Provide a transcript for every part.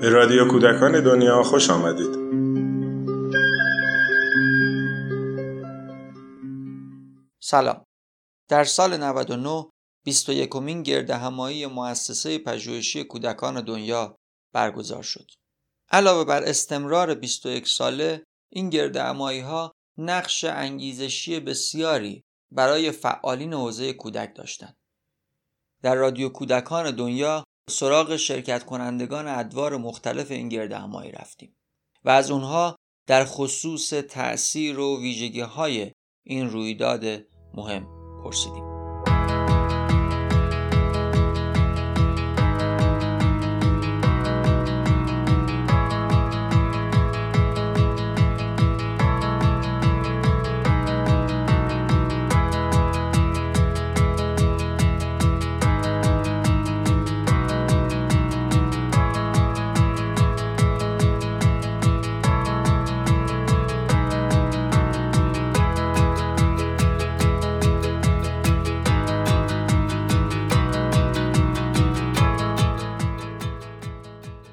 به رادیو کودکان دنیا خوش آمدید. سلام. در سال 99 21مین گردهمایی مؤسسه پژوهشی کودکان دنیا برگزار شد. علاوه بر استمرار 21 ساله، این گردهمایی‌ها نقش انگیزشی بسیاری برای فعالین حوزه کودک داشتند. در رادیو کودکان دنیا سراغ شرکت کنندگان ادوار مختلف این گردهمایی رفتیم و از اونها در خصوص تأثیر و ویژگی‌های این رویداد مهم پرسیدیم.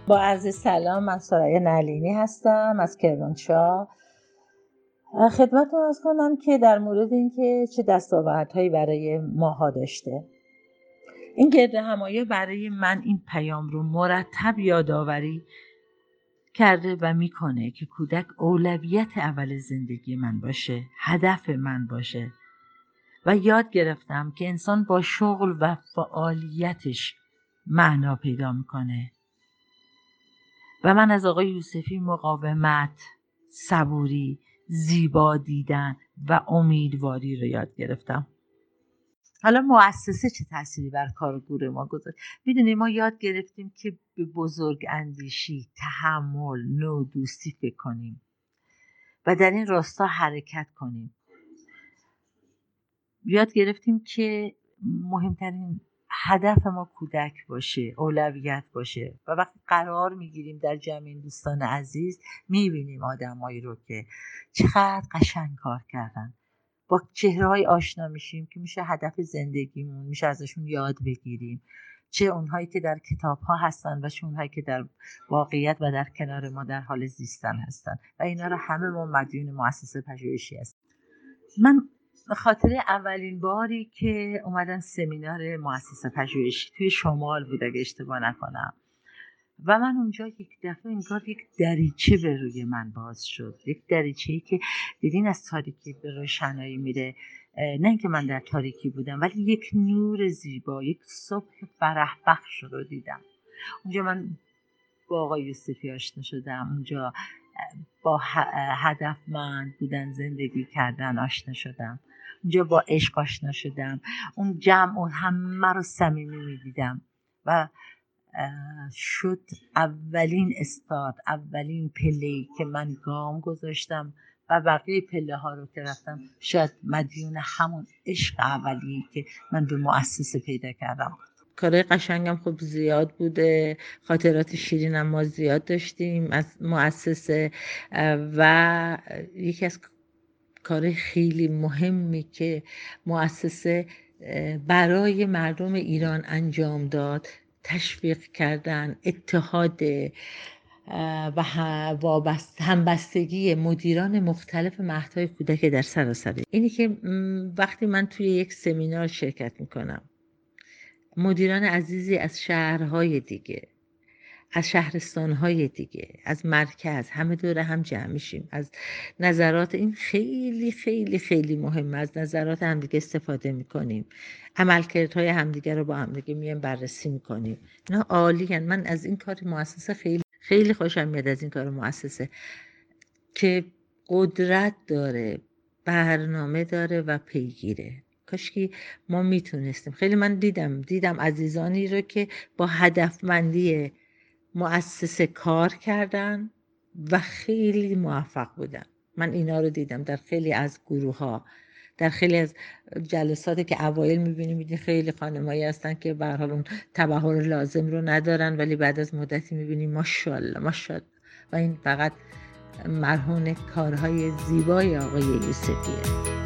با عرض سلام، من سارای نهلینی هستم از کرمانشاه. خدمتتون عرض کنم که در مورد اینکه چه دستاوردهایی برای ماها داشته. این گردهمایی برای من این پیام رو مرتب یادآوری کرده و میکنه که کودک اولویت اول زندگی من باشه، هدف من باشه و یاد گرفتم که انسان با شغل و فعالیتش معنا پیدا میکنه. و من از آقای یوسفی مقاومت، صبوری، زیبا دیدن و امیدواری رو یاد گرفتم. حالا مؤسسه چه تأثیری بر کارگروه ما گذاشت؟ میدونی ما یاد گرفتیم که به بزرگ اندیشی، تحمل، نودوستی فکر کنیم و در این راستا حرکت کنیم. یاد گرفتیم که مهمترین هدف ما کودک باشه، اولویت باشه و وقتی قرار میگیریم در جمع دوستان عزیز میبینیم آدمایی رو که چقدر قشنگ کار کردن، با چهره‌های آشنا میشیم که میشه هدف زندگیمون، میشه ازشون یاد بگیریم، چه اونهایی که در کتاب‌ها هستن و چه اونهایی که در واقعیت و در کنار ما در حال زیستن هستن و اینا رو همه ما مدیون مؤسسه پژوهشی هست. من خاطره اولین باری که اومدن سمینار مؤسسه پژوهشی توی شمال بود اگه اشتباه نکنم و من اونجا یک دفعه انگار یک دریچه به روی من باز شد، یک دریچه‌ای که دیدین از تاریکی به روشنایی میره. نه اینکه من در تاریکی بودم ولی یک نور زیبا، یک صبح فرح بخش رو دیدم. اونجا من با آقای یوسفی آشنا شدم، اونجا با هدفمند بودن، زندگی کردن آشنا شدم، اونجا با عشق آشنا شدم، اون جمع و همه رو صمیمی می‌دیدم و شد اولین استارت، اولین پله‌ای که من گام گذاشتم و بقیه پله‌ها رو که رفتم شاید مدیون همون عشق اولیه که من به مؤسسه پیدا کردم. کارهای قشنگم خب زیاد بوده، خاطرات شیرینم ما زیاد داشتیم از مؤسسه و یکی از کارهای خیلی مهمی که مؤسسه برای مردم ایران انجام داد، تشویق کردن، اتحاد و همبستگی مدیران مختلف مهدهای کودک در سراسر. اینی که وقتی من توی یک سمینار شرکت میکنم، مدیران عزیزی از شهرهای دیگه، از شهرستانهای دیگه، از مرکز، همه دوره هم جمع میشیم، از نظرات این خیلی خیلی خیلی مهمه، از نظرات همدیگه استفاده میکنیم، عملکردهای همدیگه رو با همدیگه میایم بررسی میکنیم. اینا عالیه. من از این کار مؤسسه خیلی خیلی خوشم میاد، از این کار مؤسسه که قدرت داره، برنامه داره و پیگیره. کاشکی ما میتونستیم. خیلی من دیدم عزیزانی رو که با هدفمندی مؤسسه کار کردن و خیلی موفق بودن. من اینا رو دیدم در خیلی از گروه ها، در خیلی از جلساتی که اوایل میبینیم خیلی خانمایی هستن که به هر حال اون تبحر لازم رو ندارن ولی بعد از مدتی میبینیم ماشاءالله ماشاءالله. و این فقط مرهون کارهای زیبای آقای یوسفیه.